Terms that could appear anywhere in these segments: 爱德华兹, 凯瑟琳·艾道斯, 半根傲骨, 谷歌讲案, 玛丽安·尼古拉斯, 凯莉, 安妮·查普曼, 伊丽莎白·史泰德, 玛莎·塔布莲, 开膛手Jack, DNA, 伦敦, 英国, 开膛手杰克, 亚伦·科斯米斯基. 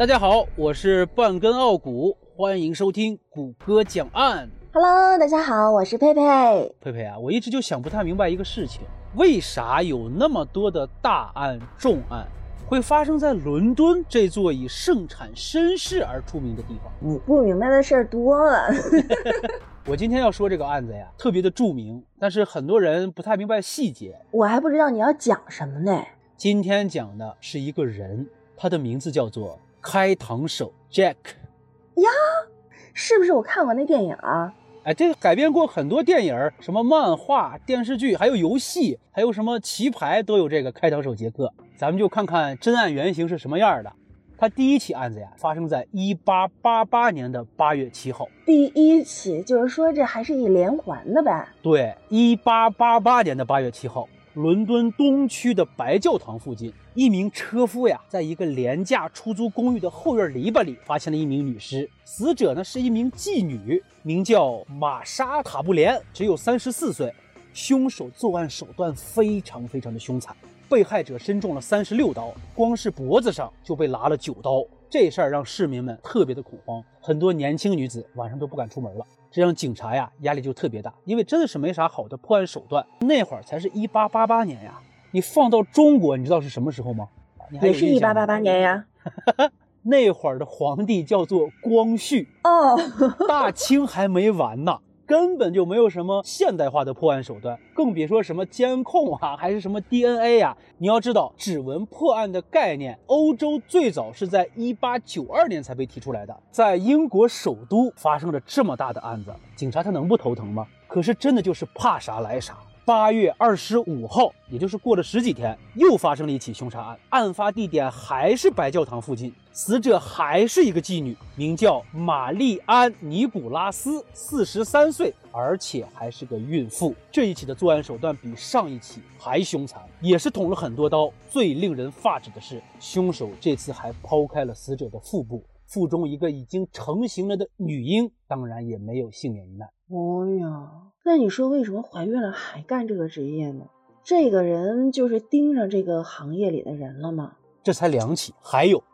大家好，我是半根傲骨，欢迎收听谷歌讲案。Hello， 大家好，我是佩佩。佩佩啊，我一直就想不太明白一个事情，为啥有那么多的大案、重案会发生在伦敦这座以盛产绅士而出名的地方？你不明白的事儿多了。我今天要说这个案子呀，特别的著名，但是很多人不太明白细节。我还不知道你要讲什么呢。今天讲的是一个人，他的名字叫做开膛手 Jack。 呀，是不是我看过那电影啊？哎，这个改编过很多电影，什么漫画、电视剧，还有游戏，还有什么棋牌都有这个开膛手杰克。咱们就看看真案原型是什么样的。他第一起案子呀，发生在1888年的8月7号。第一起，就是说这还是一连环的呗？对，1888年的8月7号。伦敦东区的白教堂附近，一名车夫呀，在一个廉价出租公寓的后院篱笆里发现了一名女尸。死者呢是一名妓女，名叫玛莎·塔布莲，只有34岁。凶手作案手段非常的凶残，被害者身中了36刀，光是脖子上就被剌了9刀。这事儿让市民们特别的恐慌，很多年轻女子晚上都不敢出门了。这让警察呀压力就特别大，因为真的是没啥好的破案手段。那会儿才是1888年呀，你放到中国你知道是什么时候吗？你还有印象吗？也是1888年呀。那会儿的皇帝叫做光绪哦。大清还没完呢，根本就没有什么现代化的破案手段，更别说什么监控啊，还是什么 DNA 啊。你要知道，指纹破案的概念，欧洲最早是在1892年才被提出来的。在英国首都发生了这么大的案子，警察他能不头疼吗？可是真的就是怕啥来啥。8月25号，也就是过了十几天，又发生了一起凶杀案，案发地点还是白教堂附近，死者还是一个妓女，名叫玛丽安·尼古拉斯，43岁，而且还是个孕妇。这一起的作案手段比上一起还凶残，也是捅了很多刀。最令人发指的是，凶手这次还剖开了死者的腹部，腹中一个已经成型了的女婴，当然也没有幸免于难。哦呀，那你说为什么怀孕了还干这个职业呢？这个人就是盯上这个行业里的人了吗？这才2起，还有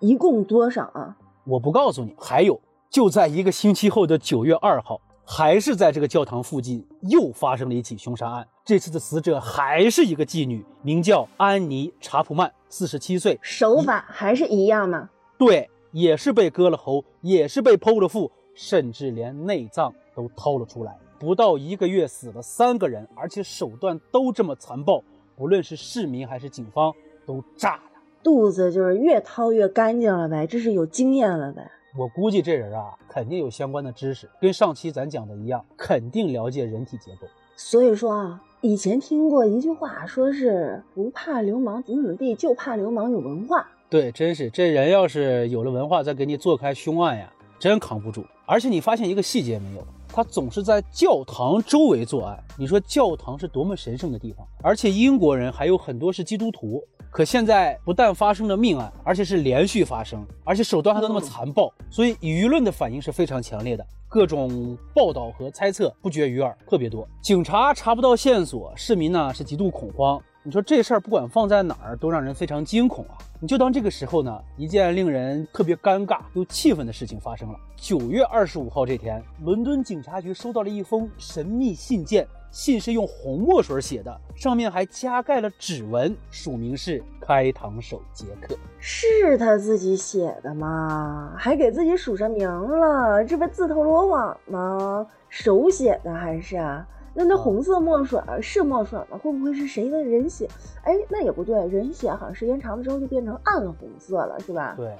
一共多少啊？我不告诉你。还有，就在一个星期后的9月2号，还是在这个教堂附近又发生了一起凶杀案。这次的死者还是一个妓女，名叫安妮·查普曼，47岁。手法还是一样吗？对，也是被割了喉，也是被剖了腹，甚至连内脏都掏了出来。不到1个月死了3个人，而且手段都这么残暴，不论是市民还是警方都炸了。肚子就是越掏越干净了呗，这是有经验了呗。我估计这人啊肯定有相关的知识，跟上期咱讲的一样，肯定了解人体结构。所以说啊，以前听过一句话，说是不怕流氓怎么地，就怕流氓有文化。对，真是这人要是有了文化再给你做开凶案呀，真扛不住。而且你发现一个细节没有，他总是在教堂周围作案。你说教堂是多么神圣的地方，而且英国人还有很多是基督徒。可现在不但发生了命案，而且是连续发生，而且手段还都那么残暴，所以舆论的反应是非常强烈的，各种报道和猜测不绝于耳，特别多。警察查不到线索，市民呢是极度恐慌。你说这事儿不管放在哪儿都让人非常惊恐啊。你就当这个时候呢，一件令人特别尴尬又气愤的事情发生了。9月25号这天，伦敦警察局收到了一封神秘信件，信是用红墨水写的，上面还加盖了指纹，署名是开膛手杰克。是他自己写的吗？还给自己署上名了，这不自投罗网吗？手写的还是啊？那红色墨水是墨水吗？会不会是谁的人血？哎，那也不对，人血好像时间长了之后就变成暗红色了，是吧？对，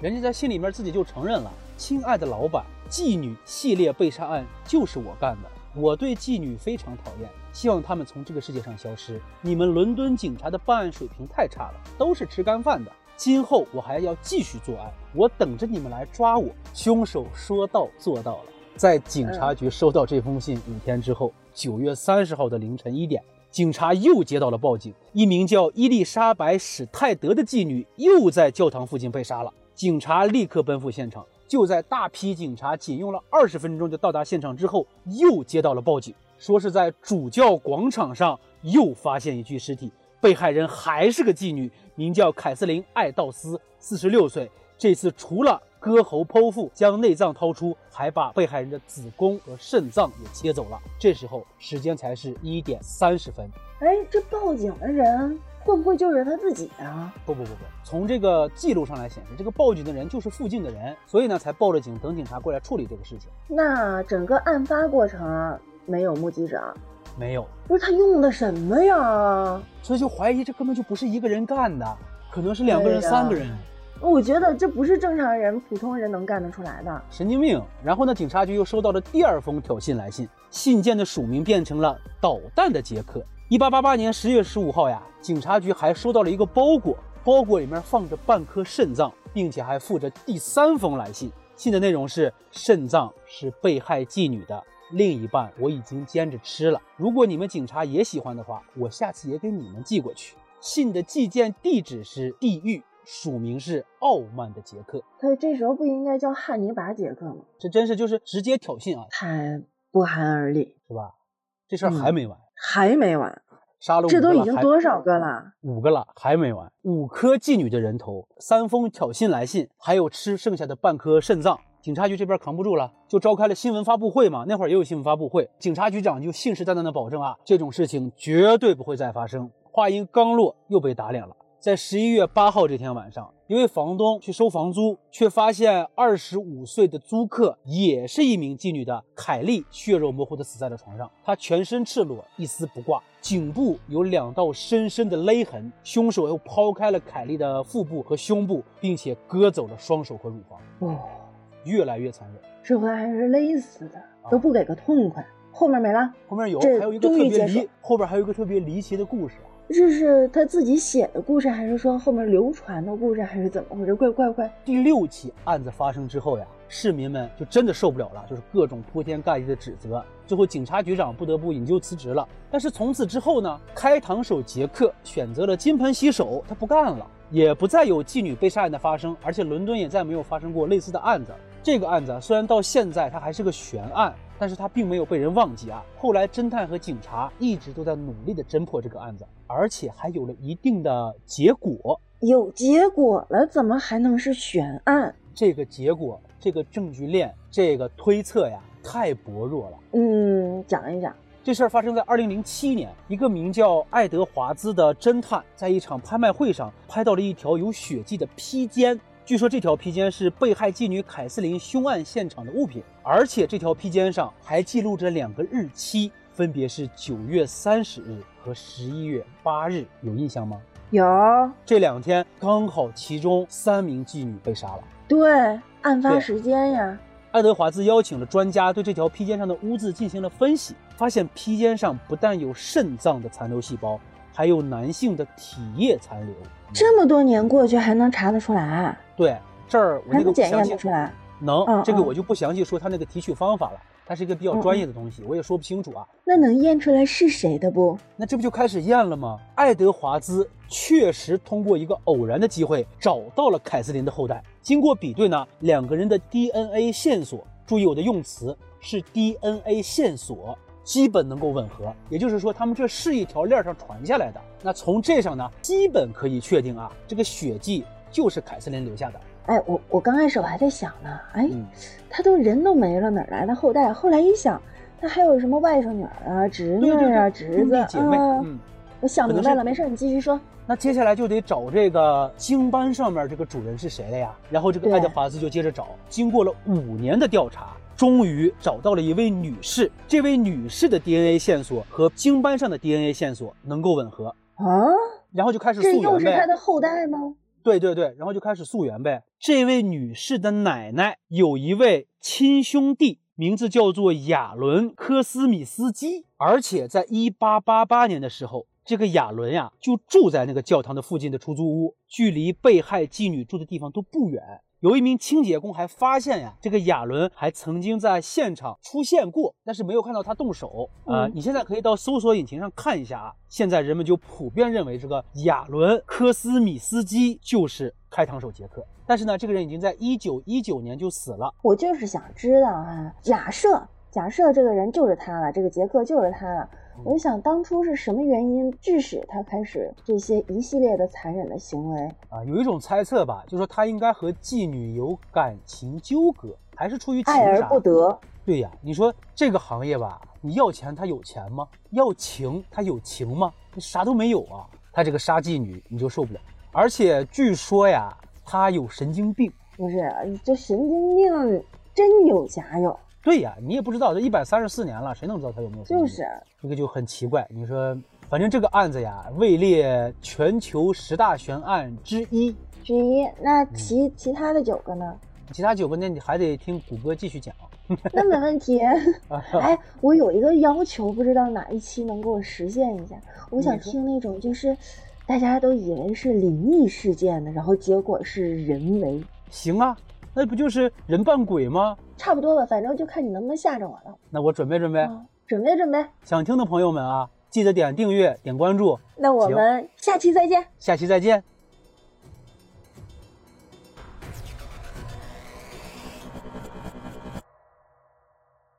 人家在信里面自己就承认了，亲爱的老板，妓女系列被杀案就是我干的，我对妓女非常讨厌，希望他们从这个世界上消失。你们伦敦警察的办案水平太差了，都是吃干饭的。今后我还要继续作案，我等着你们来抓我。凶手说到做到了。在警察局收到这封信5天之后，9月30号的凌晨1点，警察又接到了报警，一名叫伊丽莎白·史泰德的妓女又在教堂附近被杀了。警察立刻奔赴现场，就在大批警察仅用了20分钟就到达现场之后，又接到了报警，说是在主教广场上又发现一具尸体，被害人还是个妓女，名叫凯瑟琳·艾道斯，46岁，这次除了割喉剖腹将内脏掏出，还把被害人的子宫和肾脏也切走了。这时候时间才是1:30。哎，这报警的人会不会就是他自己啊？不，从这个记录上来显示，这个报警的人就是附近的人，所以呢才报了警，等警察过来处理这个事情。那整个案发过程没有目击者？没有。不是，他用的什么呀？所以就怀疑这根本就不是一个人干的，可能是2个人、3个人。我觉得这不是正常人、普通人能干得出来的，神经病。然后呢，警察局又收到了第2封挑衅来信，信件的署名变成了捣蛋的杰克。1888年10月15号呀，警察局还收到了一个包裹，包裹里面放着半颗肾脏，并且还附着第3封来信，信的内容是：肾脏是被害妓女的另一半，我已经煎着吃了，如果你们警察也喜欢的话，我下次也给你们寄过去。信的寄件地址是地狱，署名是傲慢的杰克。他这时候不应该叫汉尼拔杰克吗？这真是就是直接挑衅啊，太不寒而栗，是吧？这事儿还没完，还没完，杀了这都已经多少个了？5个了，还没完。5颗妓女的人头，3封挑衅来信，还有吃剩下的半颗肾脏。警察局这边扛不住了，就召开了新闻发布会嘛，那会儿也有新闻发布会，警察局长就信誓旦旦的保证啊，这种事情绝对不会再发生。话音刚落，又被打脸了。在11月8号这天晚上，一位房东去收房租，却发现25岁的租客，也是一名妓女的凯莉，血肉模糊的死在了床上。她全身赤裸，一丝不挂，颈部有2道深深的勒痕。凶手又抛开了凯莉的腹部和胸部，并且割走了双手和乳房。哦，越来越残忍，这回还是勒死的，都不给个痛快。后面没了，后面有，还有一个特别离，后边还有一个特别离奇的故事。这是他自己写的故事，还是说后面流传的故事，还是怎么回事？快！第6起案子发生之后呀，市民们就真的受不了了，就是各种铺天盖地的指责。最后警察局长不得不引咎辞职了。但是从此之后呢，开膛手杰克选择了金盆洗手，他不干了，也不再有妓女被杀案的发生，而且伦敦也再没有发生过类似的案子。这个案子虽然到现在它还是个悬案，但是它并没有被人忘记啊。后来侦探和警察一直都在努力的侦破这个案子，而且还有了一定的结果。有结果了，怎么还能是悬案？这个结果，这个证据链，这个推测呀，太薄弱了。讲一讲。这事儿发生在2007年，一个名叫爱德华兹的侦探在一场拍卖会上拍到了一条有血迹的披肩。据说这条披肩是被害妓女凯瑟琳凶案现场的物品，而且这条披肩上还记录着2个日期，分别是9月30日和11月8日。有印象吗？有。这2天刚好其中3名妓女被杀了。对，案发时间呀。爱德华兹邀请了专家对这条披肩上的污渍进行了分析，发现披肩上不但有肾脏的残留细胞，还有男性的体液残留。这么多年过去还能查得出来啊？对，这儿我那个不详细出来能、这个我就不详细说它那个提取方法了，它是一个比较专业的东西，我也说不清楚啊。那能验出来是谁的不？那这不就开始验了吗？爱德华兹确实通过一个偶然的机会找到了凯瑟琳的后代，经过比对呢，2个人的 DNA 线索，注意我的用词是 DNA 线索，基本能够吻合，也就是说他们这是一条链上传下来的。那从这上呢，基本可以确定啊，这个血迹就是凯瑟琳留下的。哎，我刚开始我还在想呢，他都人都没了，哪来的后代？后来一想，他还有什么外甥女啊、侄女啊、侄子姐妹我想明白了，没事，你继续说。那接下来就得找这个经班上面这个主人是谁了呀？然后这个爱德华兹就接着找，经过了5年的调查，终于找到了一位女士，这位女士的 DNA 线索和经班上的 DNA 线索能够吻合啊，然后就开始溯源呗。这又是她的后代吗？对，然后就开始溯源呗。这位女士的奶奶有一位亲兄弟，名字叫做亚伦·科斯米斯基，而且在1888年的时候，这个亚伦呀就住在那个教堂的附近的出租屋，距离被害妓女住的地方都不远。有一名清洁工还发现呀，这个亚伦还曾经在现场出现过，但是没有看到他动手。你现在可以到搜索引擎上看一下啊。现在人们就普遍认为这个亚伦·科斯米斯基就是开膛手杰克，但是呢，这个人已经在1919年就死了。我就是想知道啊，假设这个人就是他了，这个杰克就是他了，我想当初是什么原因致使他开始这些一系列的残忍的行为啊？有一种猜测吧，就是说他应该和妓女有感情纠葛，还是出于情杀，爱而不得。对呀，你说这个行业吧，你要钱他有钱吗？要情他有情吗？啥都没有啊！他这个杀妓女你就受不了，而且据说呀，他有神经病。不是，这神经病真有假有。对呀，你也不知道，这134年了，谁能知道他有没有神经病？就是这个就很奇怪。你说，反正这个案子呀，位列全球10大悬案之一。那其他的9个呢？其他9个呢，你还得听谷歌继续讲。那没问题。哎，我有一个要求，不知道哪一期能给我实现一下。我想听那种就是大家都以为是灵异事件的，然后结果是人为。行啊，那不就是人扮鬼吗？差不多吧，反正就看你能不能吓着我了。那我准备准备，准备。想听的朋友们啊，记得点订阅，点关注。那我们下期再见。